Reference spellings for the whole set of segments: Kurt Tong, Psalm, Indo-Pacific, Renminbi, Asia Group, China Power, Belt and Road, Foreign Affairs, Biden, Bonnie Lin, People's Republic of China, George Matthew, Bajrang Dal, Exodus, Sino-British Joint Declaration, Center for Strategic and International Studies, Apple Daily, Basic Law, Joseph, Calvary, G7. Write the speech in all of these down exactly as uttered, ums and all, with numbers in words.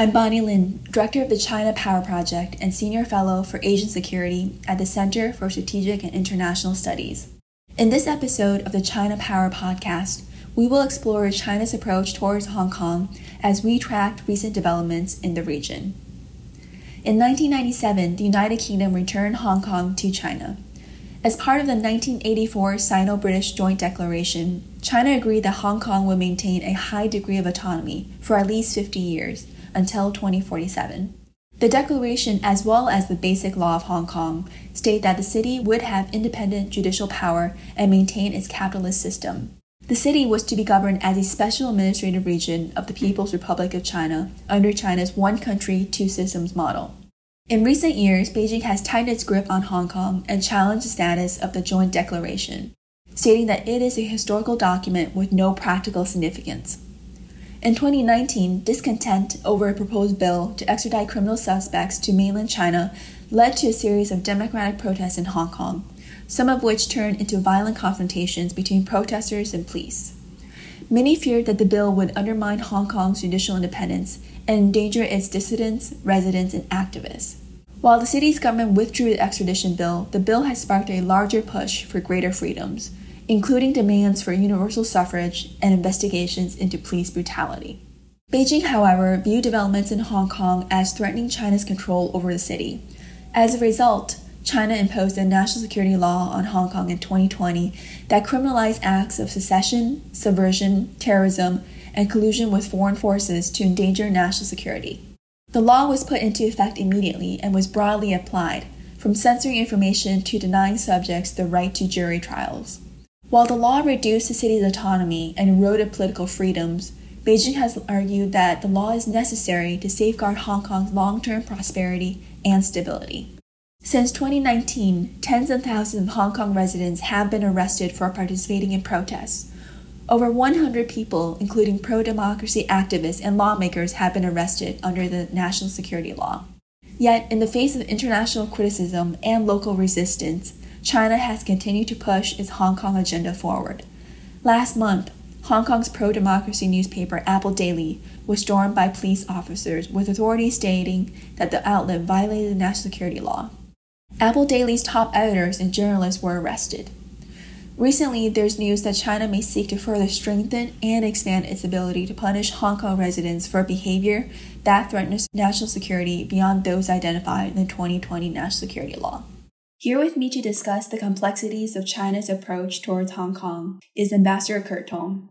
I'm Bonnie Lin, Director of the China Power Project and Senior Fellow for Asian Security at the Center for Strategic and International Studies. In this episode of the China Power podcast, we will explore China's approach towards Hong Kong as we track recent developments in the region. In nineteen ninety-seven, the United Kingdom returned Hong Kong to China. As part of the nineteen eighty-four Sino-British Joint Declaration, China agreed that Hong Kong would maintain a high degree of autonomy for at least fifty years, until twenty forty-seven. The declaration, as well as the Basic Law of Hong Kong, state that the city would have independent judicial power and maintain its capitalist system. The city was to be governed as a special administrative region of the People's Republic of China under China's one country, two systems model. In recent years, Beijing has tightened its grip on Hong Kong and challenged the status of the Joint Declaration, stating that it is a historical document with no practical significance. In twenty nineteen, discontent over a proposed bill to extradite criminal suspects to mainland China led to a series of democratic protests in Hong Kong, some of which turned into violent confrontations between protesters and police. Many feared that the bill would undermine Hong Kong's judicial independence and endanger its dissidents, residents, and activists. While the city's government withdrew the extradition bill, the bill has sparked a larger push for greater freedoms, including demands for universal suffrage and investigations into police brutality. Beijing, however, viewed developments in Hong Kong as threatening China's control over the city. As a result, China imposed a national security law on Hong Kong in twenty twenty that criminalized acts of secession, subversion, terrorism, and collusion with foreign forces to endanger national security. The law was put into effect immediately and was broadly applied, from censoring information to denying subjects the right to jury trials. While the law reduced the city's autonomy and eroded political freedoms, Beijing has argued that the law is necessary to safeguard Hong Kong's long-term prosperity and stability. Since twenty nineteen, tens of thousands of Hong Kong residents have been arrested for participating in protests. Over one hundred people, including pro-democracy activists and lawmakers, have been arrested under the national security law. Yet, in the face of international criticism and local resistance, China has continued to push its Hong Kong agenda forward. Last month, Hong Kong's pro-democracy newspaper Apple Daily was stormed by police officers, with authorities stating that the outlet violated the national security law. Apple Daily's top editors and journalists were arrested. Recently, there's news that China may seek to further strengthen and expand its ability to punish Hong Kong residents for behavior that threatens national security beyond those identified in the twenty twenty national security law. Here with me to discuss the complexities of China's approach towards Hong Kong is Ambassador Kurt Tong.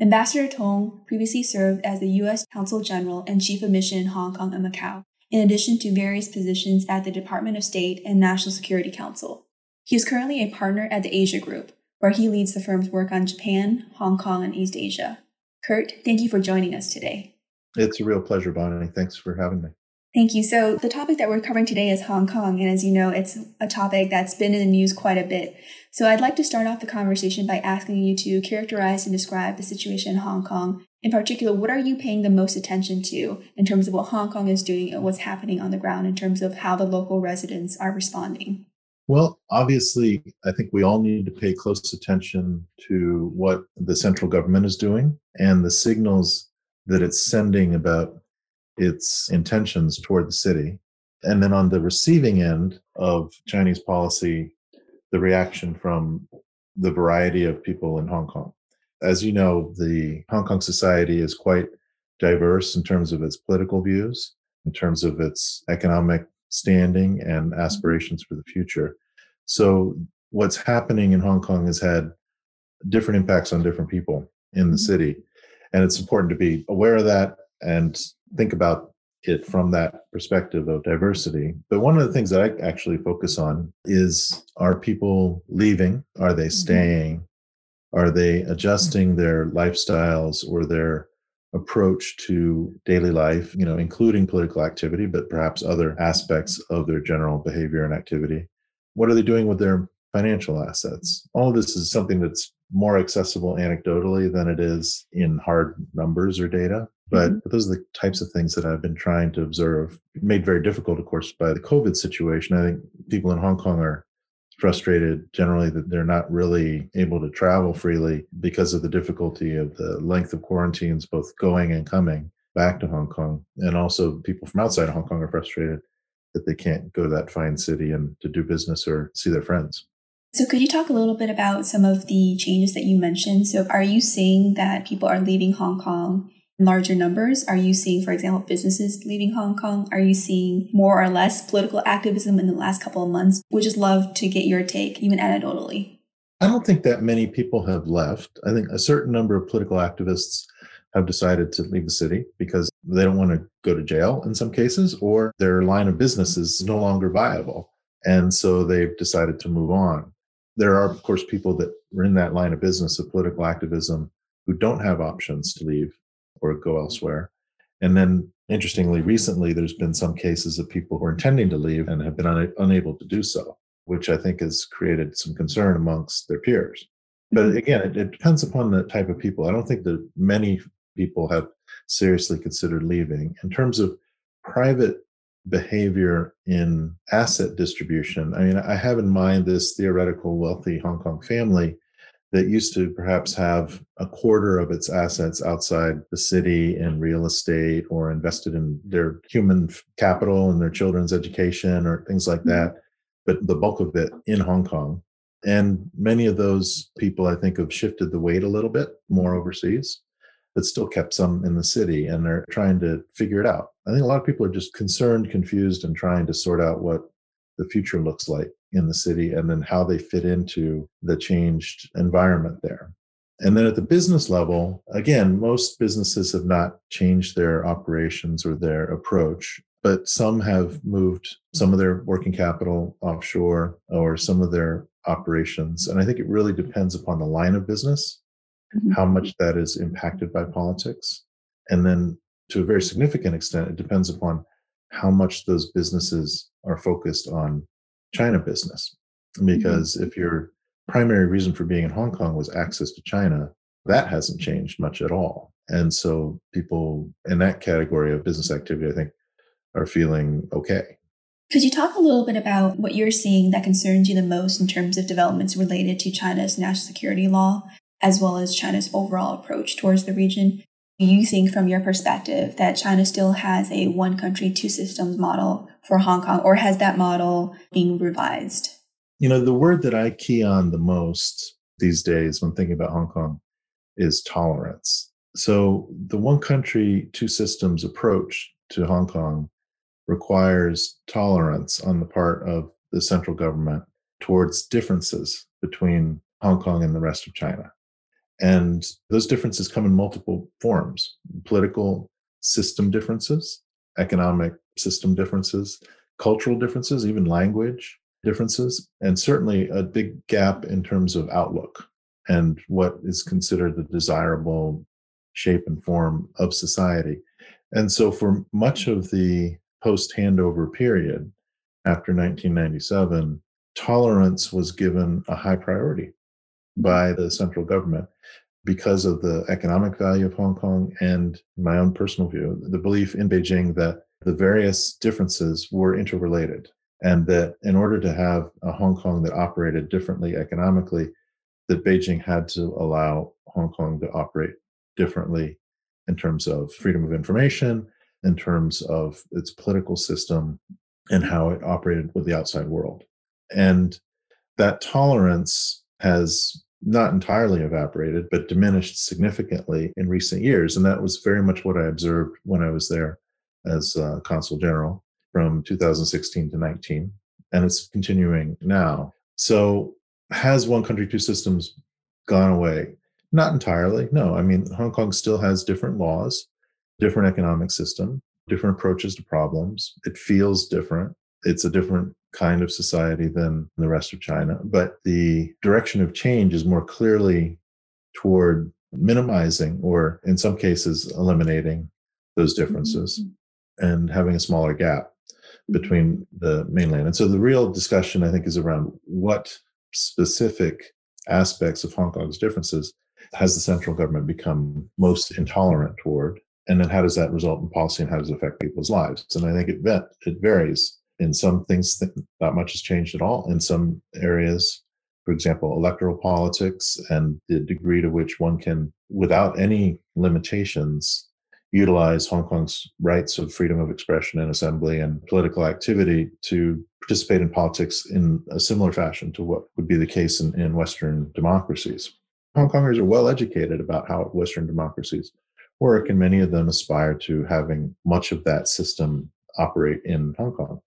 Ambassador Tong previously served as the U S Consul General and Chief of Mission in Hong Kong and Macau, in addition to various positions at the Department of State and National Security Council. He is currently a partner at the Asia Group, where he leads the firm's work on Japan, Hong Kong, and East Asia. Kurt, thank you for joining us today. It's a real pleasure, Bonnie. Thanks for having me. Thank you. So the topic that we're covering today is Hong Kong, and as you know, it's a topic that's been in the news quite a bit. So I'd like to start off the conversation by asking you to characterize and describe the situation in Hong Kong. In particular, what are you paying the most attention to in terms of what Hong Kong is doing and what's happening on the ground in terms of how the local residents are responding? Well, obviously, I think we all need to pay close attention to what the central government is doing and the signals that it's sending about its intentions toward the city. And then on the receiving end of Chinese policy, the reaction from the variety of people in Hong Kong. As you know, the Hong Kong society is quite diverse in terms of its political views, in terms of its economic standing and aspirations for the future. So what's happening in Hong Kong has had different impacts on different people in the city. And it's important to be aware of that and think about it from that perspective of diversity. But one of the things that I actually focus on is, are people leaving? Are they staying? Are they adjusting their lifestyles or their approach to daily life, you know, including political activity, but perhaps other aspects of their general behavior and activity? What are they doing with their financial assets? All of this is something that's more accessible anecdotally than it is in hard numbers or data. But those are the types of things that I've been trying to observe, made very difficult, of course, by the COVID situation. I think people in Hong Kong are frustrated generally that they're not really able to travel freely because of the difficulty of the length of quarantines, both going and coming. back to Hong Kong. And also people from outside of Hong Kong are frustrated that they can't go to that fine city and to do business or see their friends. So could you talk a little bit about some of the changes that you mentioned? So are you seeing that people are leaving Hong Kong in larger numbers? Are you seeing, for example, businesses leaving Hong Kong? Are you seeing more or less political activism in the last couple of months? We'd just love to get your take, even anecdotally. I don't think that many people have left. I think a certain number of political activists have decided to leave the city because they don't want to go to jail in some cases, or their line of business is no longer viable. And so they've decided to move on. There are, of course, people that are in that line of business of political activism who don't have options to leave or go elsewhere. And then, interestingly, recently, there's been some cases of people who are intending to leave and have been un- unable to do so, which I think has created some concern amongst their peers. But again, it, it depends upon the type of people. I don't think that many people have seriously considered leaving. In terms of private behavior in asset distribution, I mean, I have in mind this theoretical wealthy Hong Kong family that used to perhaps have a quarter of its assets outside the city in real estate, or invested in their human capital and their children's education or things like that, but the bulk of it in Hong Kong. And many of those people, I think, have shifted the weight a little bit more overseas, but still kept some in the city, and they're trying to figure it out. I think a lot of people are just concerned, confused, and trying to sort out what the future looks like in the city, and then how they fit into the changed environment there. And then at the business level, again, most businesses have not changed their operations or their approach. But some have moved some of their working capital offshore or some of their operations. And I think it really depends upon the line of business, mm-hmm. how much that is impacted by politics. And then to a very significant extent, it depends upon how much those businesses are focused on China business. Because mm-hmm. if your primary reason for being in Hong Kong was access to China, that hasn't changed much at all. And so people in that category of business activity, I think, are feeling okay. Could you talk a little bit about what you're seeing that concerns you the most in terms of developments related to China's national security law, as well as China's overall approach towards the region? Do you think, from your perspective, that China still has a one country, two systems model for Hong Kong, or has that model being revised? You know, the word that I key on the most these days when thinking about Hong Kong is tolerance. So the one country, two systems approach to Hong Kong requires tolerance on the part of the central government towards differences between Hong Kong and the rest of China. And those differences come in multiple forms: political system differences, economic system differences, cultural differences, even language differences, and certainly a big gap in terms of outlook and what is considered the desirable shape and form of society. And so for much of the post-handover period after nineteen ninety-seven, tolerance was given a high priority by the central government because of the economic value of Hong Kong and, in my own personal view, the belief in Beijing that the various differences were interrelated, and that in order to have a Hong Kong that operated differently economically, that Beijing had to allow Hong Kong to operate differently in terms of freedom of information, in terms of its political system, and how it operated with the outside world. And that tolerance has not entirely evaporated, but diminished significantly in recent years. And that was very much what I observed when I was there as uh, Consul General from two thousand sixteen to nineteen. And it's continuing now. So has one country, two systems gone away? Not entirely. No, I mean, Hong Kong still has different laws, different economic system, different approaches to problems. It feels different. It's a different kind of society than the rest of China. But the direction of change is more clearly toward minimizing, or in some cases, eliminating those differences, mm-hmm. and having a smaller gap between the mainland. And so the real discussion, I think, is around what specific aspects of Hong Kong's differences has the central government become most intolerant toward? And then how does that result in policy, and how does it affect people's lives? And I think it, it varies. In some things, not much has changed at all. In some areas, for example, electoral politics and the degree to which one can, without any limitations, utilize Hong Kong's rights of freedom of expression and assembly and political activity to participate in politics in a similar fashion to what would be the case in, in Western democracies. Hong Kongers are well educated about how Western democracies work, and many of them aspire to having much of that system operate in Hong Kong.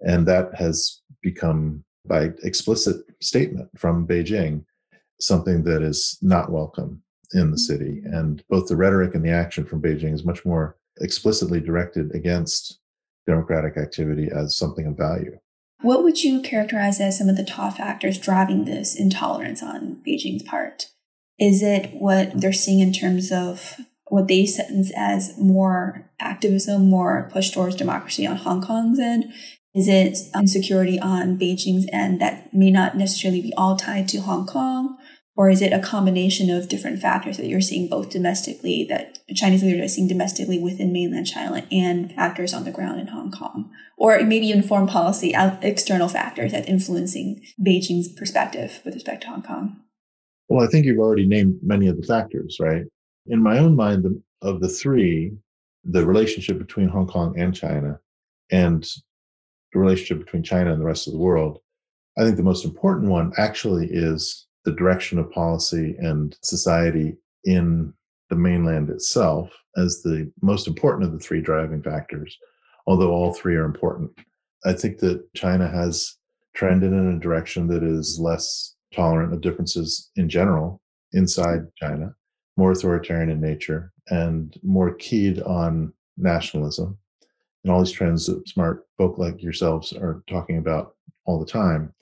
And that has become, by explicit statement from Beijing, something that is not welcome in the city. And both the rhetoric and the action from Beijing is much more explicitly directed against democratic activity as something of value. What would you characterize as some of the top factors driving this intolerance on Beijing's part? Is it what they're seeing in terms of what they sentence as more activism, more push towards democracy on Hong Kong's end? Is it insecurity on Beijing's end that may not necessarily be all tied to Hong Kong? Or is it a combination of different factors that you're seeing both domestically, that Chinese leaders are seeing domestically within mainland China, and factors on the ground in Hong Kong? Or maybe even foreign policy, external factors that's influencing Beijing's perspective with respect to Hong Kong? Well, I think you've already named many of the factors, right? In my own mind, the, of the three, the relationship between Hong Kong and China, and the relationship between China and the rest of the world, I think the most important one actually is the direction of policy and society in the mainland itself as the most important of the three driving factors, although all three are important. I think that China has trended in a direction that is less tolerant of differences in general inside China, more authoritarian in nature, and more keyed on nationalism. And all these trends that smart folk like yourselves are talking about all the time.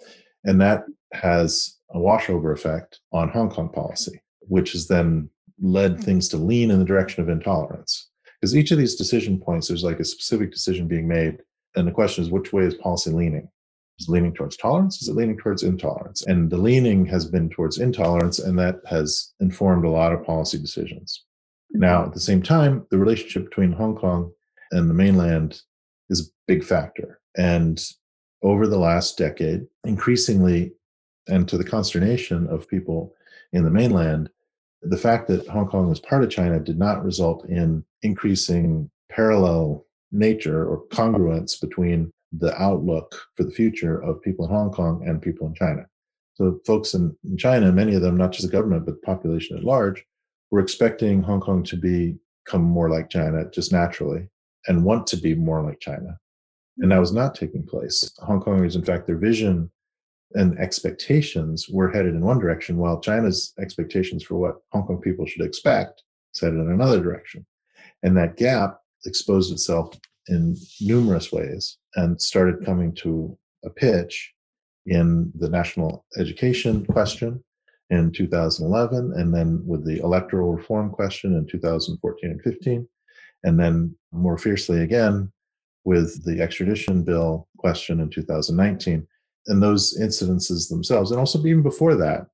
And that has a washover effect on Hong Kong policy, which has then led things to lean in the direction of intolerance. Because each of these decision points, there's like a specific decision being made. And the question is, which way is policy leaning? Is it leaning towards tolerance? Is it leaning towards intolerance? And the leaning has been towards intolerance, and that has informed a lot of policy decisions. Now, at the same time, the relationship between Hong Kong and the mainland is a big factor. And over the last decade, increasingly, and to the consternation of people in the mainland, the fact that Hong Kong was part of China did not result in increasing parallel nature or congruence between the outlook for the future of people in Hong Kong and people in China. So folks in China, many of them, not just the government, but the population at large, were expecting Hong Kong to become more like China just naturally and want to be more like China. And that was not taking place. Hong Kongers, in fact, their vision and expectations were headed in one direction, while China's expectations for what Hong Kong people should expect is headed in another direction. And that gap exposed itself in numerous ways and started coming to a pitch in the national education question in two thousand eleven, and then with the electoral reform question in two thousand fourteen and fifteen, and then more fiercely again with the extradition bill question in two thousand nineteen. And those incidences themselves, and also even before that,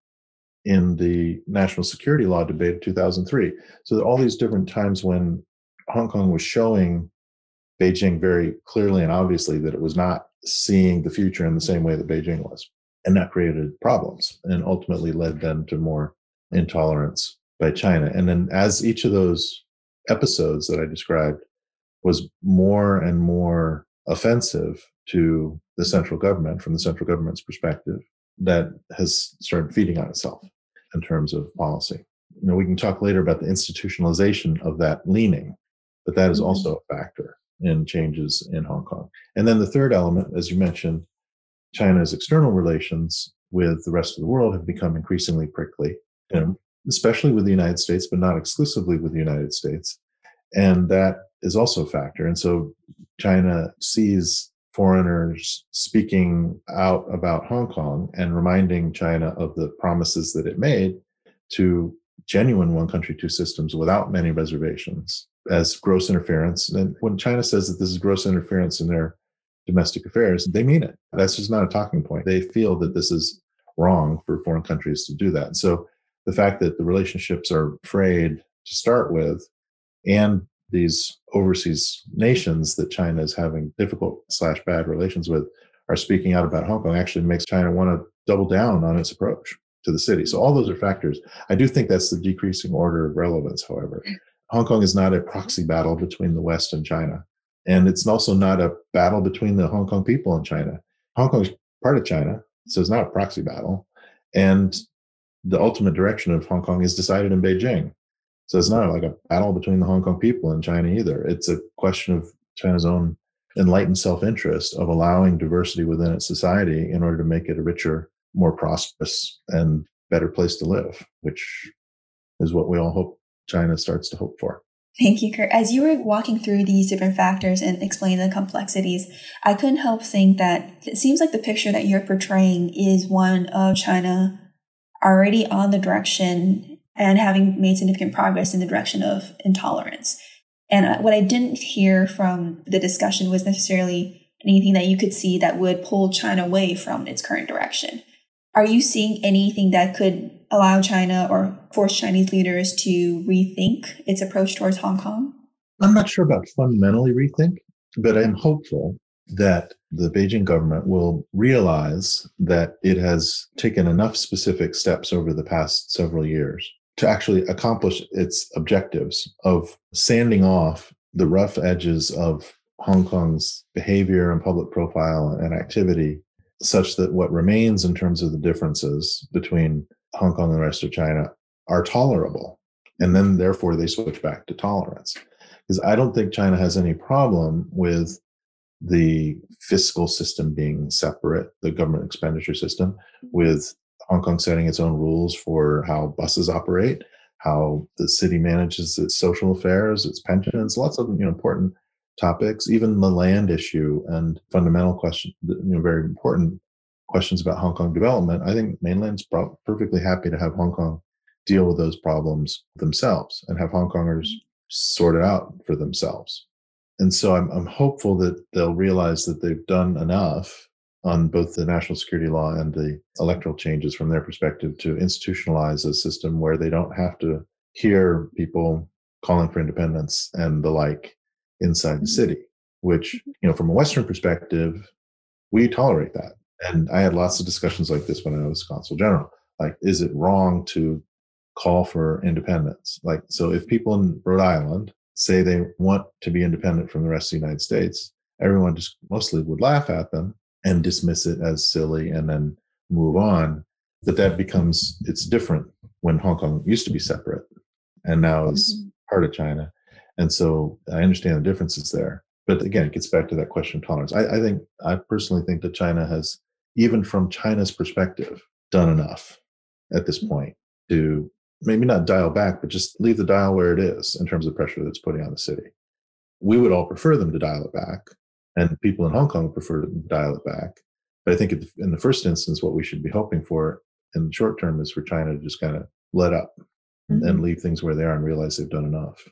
in the national security law debate of two thousand three. So all these different times when Hong Kong was showing Beijing very clearly and obviously that it was not seeing the future in the same way that Beijing was. And that created problems and ultimately led then to more intolerance by China. And then as each of those episodes that I described was more and more offensive to the central government, from the central government's perspective, that has started feeding on itself in terms of policy. You know, we can talk later about the institutionalization of that leaning, but that is also a factor in changes in Hong Kong. And then the third element, as you mentioned, China's external relations with the rest of the world have become increasingly prickly, you know, especially with the United States, but not exclusively with the United States. And that is also a factor. And so China sees foreigners speaking out about Hong Kong and reminding China of the promises that it made to genuine one country, two systems without many reservations as gross interference. And when China says that this is gross interference in their domestic affairs, they mean it. That's just not a talking point. They feel that this is wrong for foreign countries to do that. And so the fact that the relationships are frayed to start with, and these overseas nations that China is having difficult slash bad relations with are speaking out about Hong Kong actually makes China want to double down on its approach to the city. So all those are factors. I do think that's the decreasing order of relevance, however. Hong Kong is not a proxy battle between the West and China. And it's also not a battle between the Hong Kong people and China. Hong Kong is part of China, so it's not a proxy battle. And the ultimate direction of Hong Kong is decided in Beijing. So it's not like a battle between the Hong Kong people and China either. It's a question of China's own enlightened self-interest of allowing diversity within its society in order to make it a richer, more prosperous, and better place to live, which is what we all hope China starts to hope for. Thank you, Kurt. As you were walking through these different factors and explaining the complexities, I couldn't help think that it seems like the picture that you're portraying is one of China already on the direction and having made significant progress in the direction of intolerance. And what I didn't hear from the discussion was necessarily anything that you could see that would pull China away from its current direction. Are you seeing anything that could allow China or force Chinese leaders to rethink its approach towards Hong Kong? I'm not sure about fundamentally rethink, but I'm hopeful that the Beijing government will realize that it has taken enough specific steps over the past several years to actually accomplish its objectives of sanding off the rough edges of Hong Kong's behavior and public profile and activity, such that what remains in terms of the differences between Hong Kong and the rest of China are tolerable. And then therefore they switch back to tolerance. Because I don't think China has any problem with the fiscal system being separate, the government expenditure system, with Hong Kong setting its own rules for how buses operate, how the city manages its social affairs, its pensions, lots of you know, important topics, even the land issue and fundamental question, you know, very important questions about Hong Kong development. I think mainland's pro- perfectly happy to have Hong Kong deal with those problems themselves and have Hong Kongers sort it out for themselves. And so I'm, I'm hopeful that they'll realize that they've done enough on both the national security law and the electoral changes from their perspective to institutionalize a system where they don't have to hear people calling for independence and the like inside the city, which, you know, from a Western perspective, we tolerate that. And I had lots of discussions like this when I was consul general. Like, is it wrong to call for independence? Like, so if people in Rhode Island say they want to be independent from the rest of the United States, everyone just mostly would laugh at them and dismiss it as silly and then move on. But that becomes, it's different when Hong Kong used to be separate and now is mm-hmm. part of China. And so I understand the differences there. But again, it gets back to that question of tolerance. I, I think, I personally think that China has, even from China's perspective, done enough at this point to maybe not dial back, but just leave the dial where it is in terms of pressure that's putting on the city. We would all prefer them to dial it back, and people in Hong Kong would prefer to dial it back. But I think in the first instance, what we should be hoping for in the short term is for China to just kind of let up mm-hmm. and leave things where they are and realize they've done enough.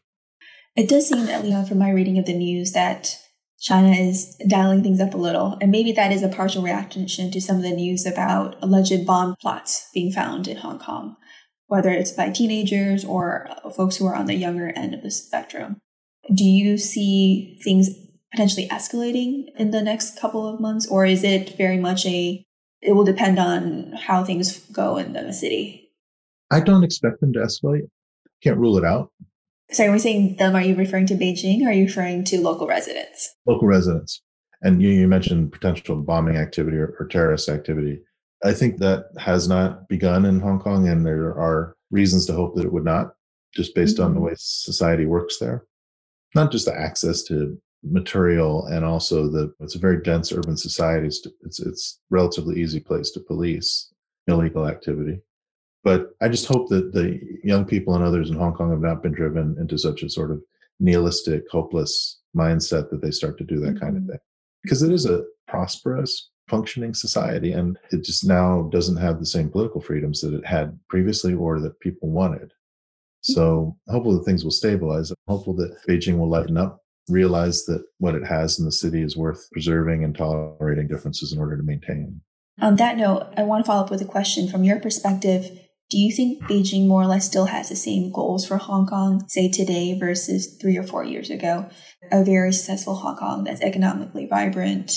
It does seem, at least from my reading of the news, that China is dialing things up a little, and maybe that is a partial reaction to some of the news about alleged bomb plots being found in Hong Kong, whether it's by teenagers or folks who are on the younger end of the spectrum. Do you see things potentially escalating in the next couple of months, or is it very much a, it will depend on how things go in the city? I don't expect them to escalate. Can't rule it out. Sorry, when we're saying them, are you referring to Beijing or are you referring to local residents? Local residents. And you, you mentioned potential bombing activity or, or terrorist activity. I think that has not begun in Hong Kong, and there are reasons to hope that it would not, just based mm-hmm. on the way society works there. Not just the access to material, and also the it's a very dense urban society. It's it's, it's a relatively easy place to police illegal activity. But I just hope that the young people and others in Hong Kong have not been driven into such a sort of nihilistic, hopeless mindset that they start to do that kind of thing. Because it is a prosperous, functioning society, and it just now doesn't have the same political freedoms that it had previously or that people wanted. So hopefully things will stabilize. I'm hopeful that Beijing will lighten up, realize that what it has in the city is worth preserving and tolerating differences in order to maintain. On that note, I want to follow up with a question. From your perspective, do you think Beijing more or less still has the same goals for Hong Kong, say today versus three or four years ago? A very successful Hong Kong that's economically vibrant,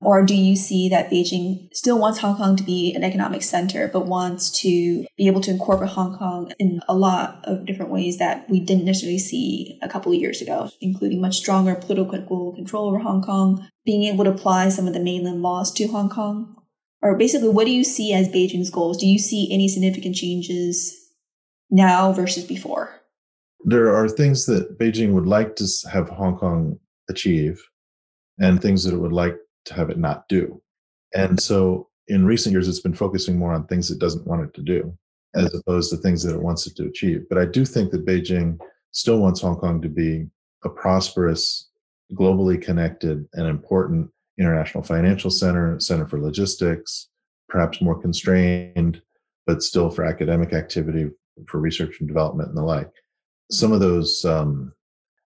Or do you see that Beijing still wants Hong Kong to be an economic center, but wants to be able to incorporate Hong Kong in a lot of different ways that we didn't necessarily see a couple of years ago, including much stronger political control over Hong Kong, being able to apply some of the mainland laws to Hong Kong? Or basically, what do you see as Beijing's goals? Do you see any significant changes now versus before? There are things that Beijing would like to have Hong Kong achieve and things that it would like to have it not do. And so in recent years, it's been focusing more on things it doesn't want it to do as opposed to things that it wants it to achieve. But I do think that Beijing still wants Hong Kong to be a prosperous, globally connected and important international financial center, center for logistics, perhaps more constrained, but still for academic activity, for research and development and the like. Some of those um,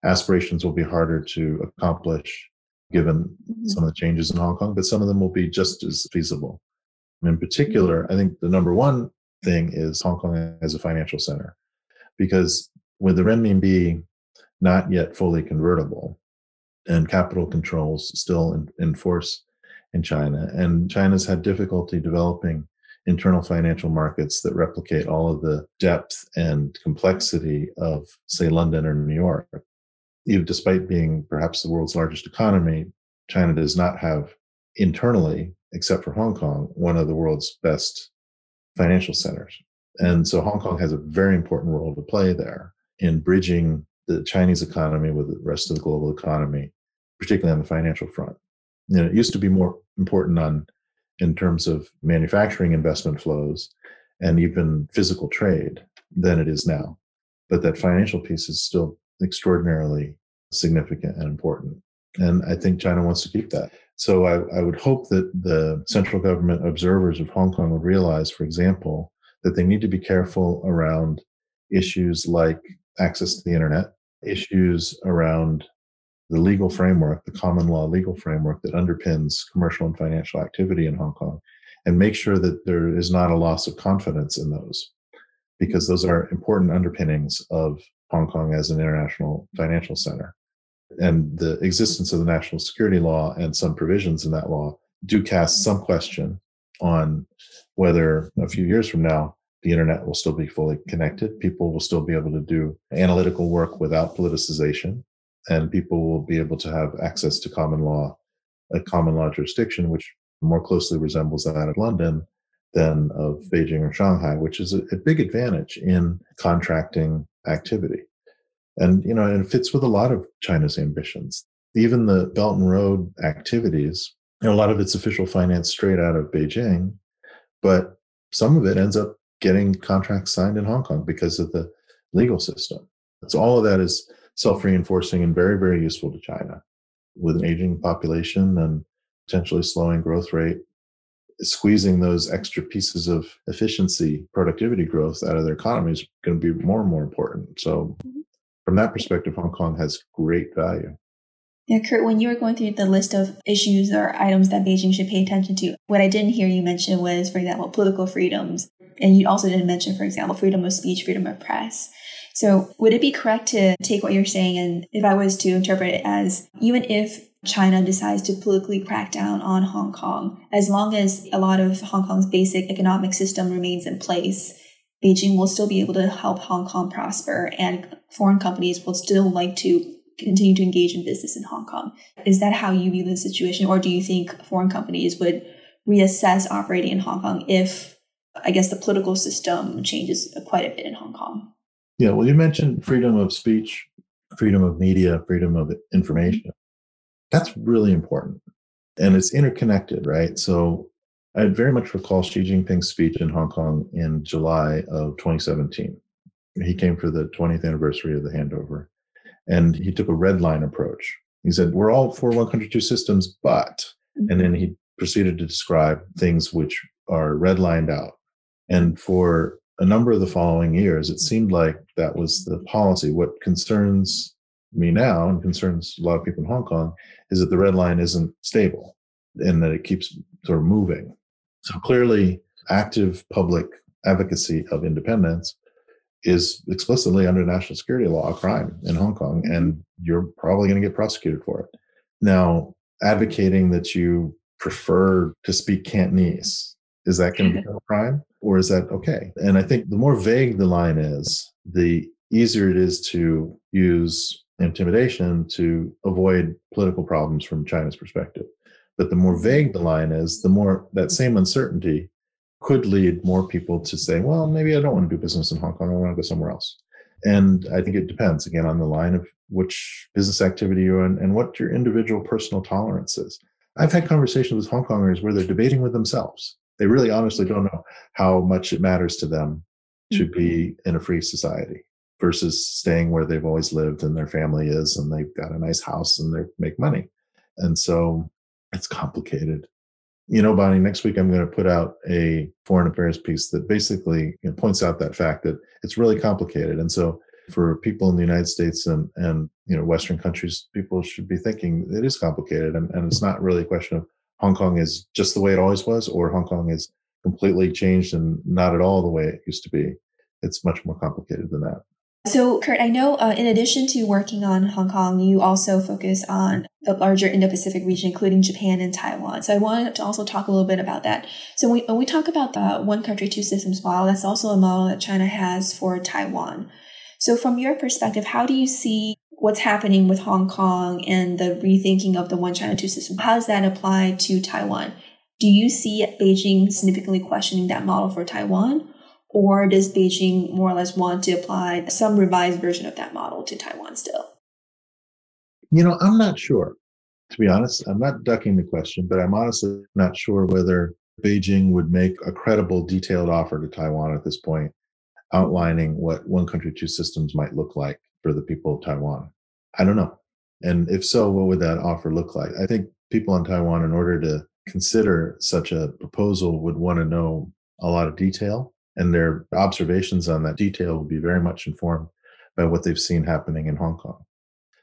aspirations will be harder to accomplish given some of the changes in Hong Kong, but some of them will be just as feasible. And in particular, I think the number one thing is Hong Kong as a financial center, because with the renminbi not yet fully convertible and capital controls still in, in force in China, and China's had difficulty developing internal financial markets that replicate all of the depth and complexity of, say, London or New York. Even despite being perhaps the world's largest economy, China does not have internally, except for Hong Kong, one of the world's best financial centers. And so Hong Kong has a very important role to play there in bridging the Chinese economy with the rest of the global economy, particularly on the financial front. You know, it used to be more important on in terms of manufacturing investment flows and even physical trade than it is now. But that financial piece is still extraordinarily significant and important. And I think China wants to keep that. So I, I would hope that the central government observers of Hong Kong would realize, for example, that they need to be careful around issues like access to the internet, issues around the legal framework, the common law legal framework that underpins commercial and financial activity in Hong Kong, and make sure that there is not a loss of confidence in those, because those are important underpinnings of Hong Kong as an international financial center. And the existence of the national security law and some provisions in that law do cast some question on whether a few years from now, the internet will still be fully connected. People will still be able to do analytical work without politicization, and people will be able to have access to common law, a common law jurisdiction, which more closely resembles that of London than of Beijing or Shanghai, which is a, a big advantage in contracting activity. And, you know, it fits with a lot of China's ambitions. Even the Belt and Road activities, you know, a lot of it's official finance straight out of Beijing, but some of it ends up getting contracts signed in Hong Kong because of the legal system. So all of that is self-reinforcing and very, very useful to China. With an aging population and potentially slowing growth rate, squeezing those extra pieces of efficiency, productivity growth out of their economy is going to be more and more important. So from that perspective, Hong Kong has great value. Yeah, Kurt, when you were going through the list of issues or items that Beijing should pay attention to, what I didn't hear you mention was, for example, political freedoms. And you also didn't mention, for example, freedom of speech, freedom of press. So would it be correct to take what you're saying, and if I was to interpret it as, even if China decides to politically crack down on Hong Kong, as long as a lot of Hong Kong's basic economic system remains in place, Beijing will still be able to help Hong Kong prosper, and foreign companies will still like to continue to engage in business in Hong Kong? Is that how you view the situation? Or do you think foreign companies would reassess operating in Hong Kong if, I guess, the political system changes quite a bit in Hong Kong? Yeah, well, you mentioned freedom of speech, freedom of media, freedom of information. That's really important. And it's interconnected, right? So I very much recall Xi Jinping's speech in Hong Kong in July of twenty seventeen. He came for the twentieth anniversary of the handover. And he took a red line approach. He said, we're all for one country, two systems, but... And then he proceeded to describe things which are redlined out. And for a number of the following years, it seemed like that was the policy. What concerns me now, and concerns a lot of people in Hong Kong, is that the red line isn't stable and that it keeps sort of moving. So clearly, active public advocacy of independence is explicitly under national security law a crime in Hong Kong, and you're probably going to get prosecuted for it. Now, advocating that you prefer to speak Cantonese? Is that going to become a crime, or is that okay? And I think the more vague the line is, the easier it is to use intimidation to avoid political problems from China's perspective. But the more vague the line is, the more that same uncertainty could lead more people to say, well, maybe I don't want to do business in Hong Kong. I want to go somewhere else. And I think it depends, again, on the line of which business activity you're in and what your individual personal tolerance is. I've had conversations with Hong Kongers where they're debating with themselves. They really honestly don't know how much it matters to them to be in a free society versus staying where they've always lived and their family is, and they've got a nice house and they make money. And so it's complicated. You know, Bonnie, next week I'm going to put out a foreign affairs piece that basically you know, points out that fact that it's really complicated. And so for people in the United States and, and you know, Western countries, people should be thinking it is complicated. And, and it's not really a question of Hong Kong is just the way it always was, or Hong Kong is completely changed and not at all the way it used to be. It's much more complicated than that. So, Kurt, I know uh, in addition to working on Hong Kong, you also focus on the larger Indo-Pacific region, including Japan and Taiwan. So I wanted to also talk a little bit about that. So when we, when we talk about the one country, two systems model, that's also a model that China has for Taiwan. So from your perspective, how do you see what's happening with Hong Kong and the rethinking of the one China, two system? How does that apply to Taiwan? Do you see Beijing significantly questioning that model for Taiwan? Or does Beijing more or less want to apply some revised version of that model to Taiwan still? You know, I'm not sure, to be honest. I'm not ducking the question, but I'm honestly not sure whether Beijing would make a credible, detailed offer to Taiwan at this point, outlining what one country, two systems might look like for the people of Taiwan. I don't know. And if so, what would that offer look like? I think people in Taiwan, in order to consider such a proposal, would want to know a lot of detail. And their observations on that detail will be very much informed by what they've seen happening in Hong Kong.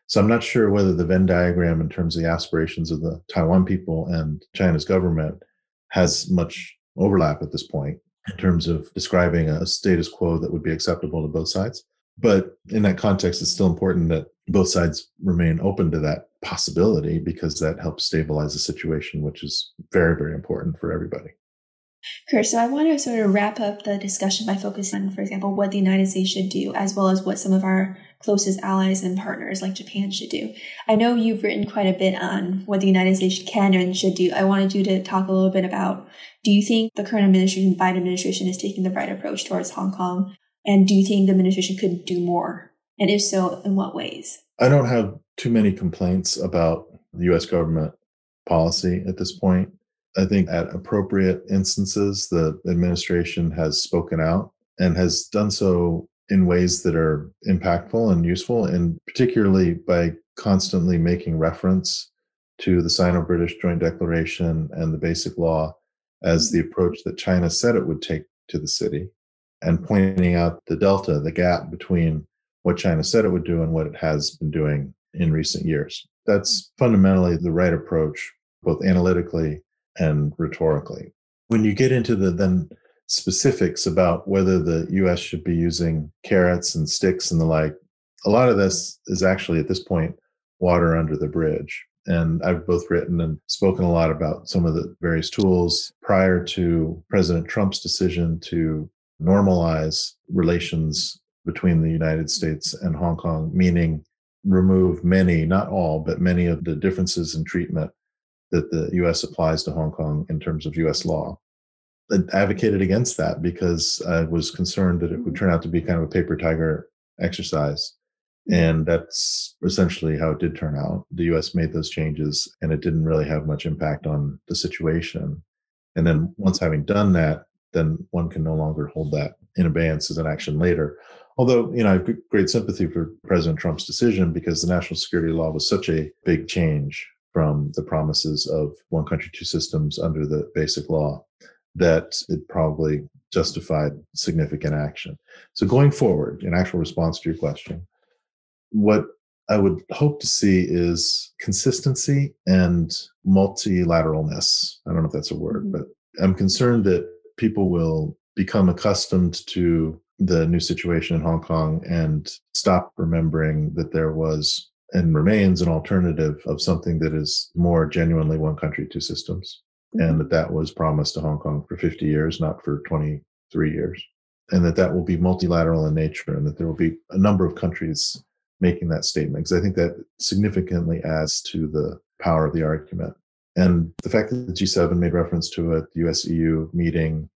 So I'm not sure whether the Venn diagram in terms of the aspirations of the Taiwan people and China's government has much overlap at this point in terms of describing a status quo that would be acceptable to both sides. But in that context, it's still important that both sides remain open to that possibility because that helps stabilize the situation, which is very, very important for everybody. Kurt, so I want to sort of wrap up the discussion by focusing on, for example, what the United States should do, as well as what some of our closest allies and partners like Japan should do. I know you've written quite a bit on what the United States can and should do. I wanted you to talk a little bit about, do you think the current administration, Biden administration, is taking the right approach towards Hong Kong? And do you think the administration could do more? And if so, in what ways? I don't have too many complaints about the U S government policy at this point. I think at appropriate instances, the administration has spoken out and has done so in ways that are impactful and useful, and particularly by constantly making reference to the Sino-British Joint Declaration and the Basic Law as the approach that China said it would take to the city, and pointing out the delta, the gap between what China said it would do and what it has been doing in recent years. That's fundamentally the right approach, both analytically and rhetorically. When you get into the then specifics about whether the U S should be using carrots and sticks and the like, a lot of this is actually at this point water under the bridge. And I've both written and spoken a lot about some of the various tools prior to President Trump's decision to normalize relations between the United States and Hong Kong, meaning remove many, not all, but many of the differences in treatment that the U S applies to Hong Kong in terms of U S law. I advocated against that because I was concerned that it would turn out to be kind of a paper tiger exercise. And that's essentially how it did turn out. The U S made those changes and it didn't really have much impact on the situation. And then once having done that, then one can no longer hold that in abeyance as an action later. Although, you know, I have great sympathy for President Trump's decision because the national security law was such a big change from the promises of one country, two systems under the Basic Law, that it probably justified significant action. So going forward, in actual response to your question, what I would hope to see is consistency and multilateralness. I don't know if that's a word, but I'm concerned that people will become accustomed to the new situation in Hong Kong and stop remembering that there was and remains an alternative of something that is more genuinely one country, two systems. mm-hmm. and that that was promised to Hong Kong for fifty years, not for twenty-three years, and that that will be multilateral in nature, and that there will be a number of countries making that statement, because I think that significantly adds to the power of the argument. And the fact that the G seven made reference to it, the U S E U meeting,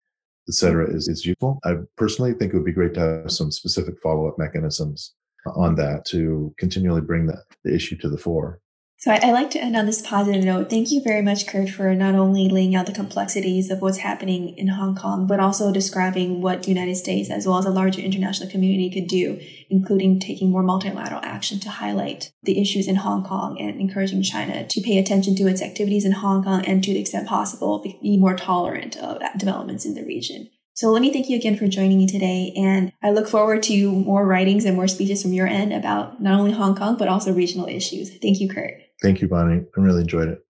et cetera, is, is useful. I personally think it would be great to have some specific follow-up mechanisms on that to continually bring that, the issue to the fore. So I, I like to end on this positive note. Thank you very much, Kurt, for not only laying out the complexities of what's happening in Hong Kong, but also describing what the United States, as well as a larger international community, could do, including taking more multilateral action to highlight the issues in Hong Kong and encouraging China to pay attention to its activities in Hong Kong and, to the extent possible, be more tolerant of developments in the region. So let me thank you again for joining me today, and I look forward to more writings and more speeches from your end about not only Hong Kong, but also regional issues. Thank you, Kurt. Thank you, Bonnie. I really enjoyed it.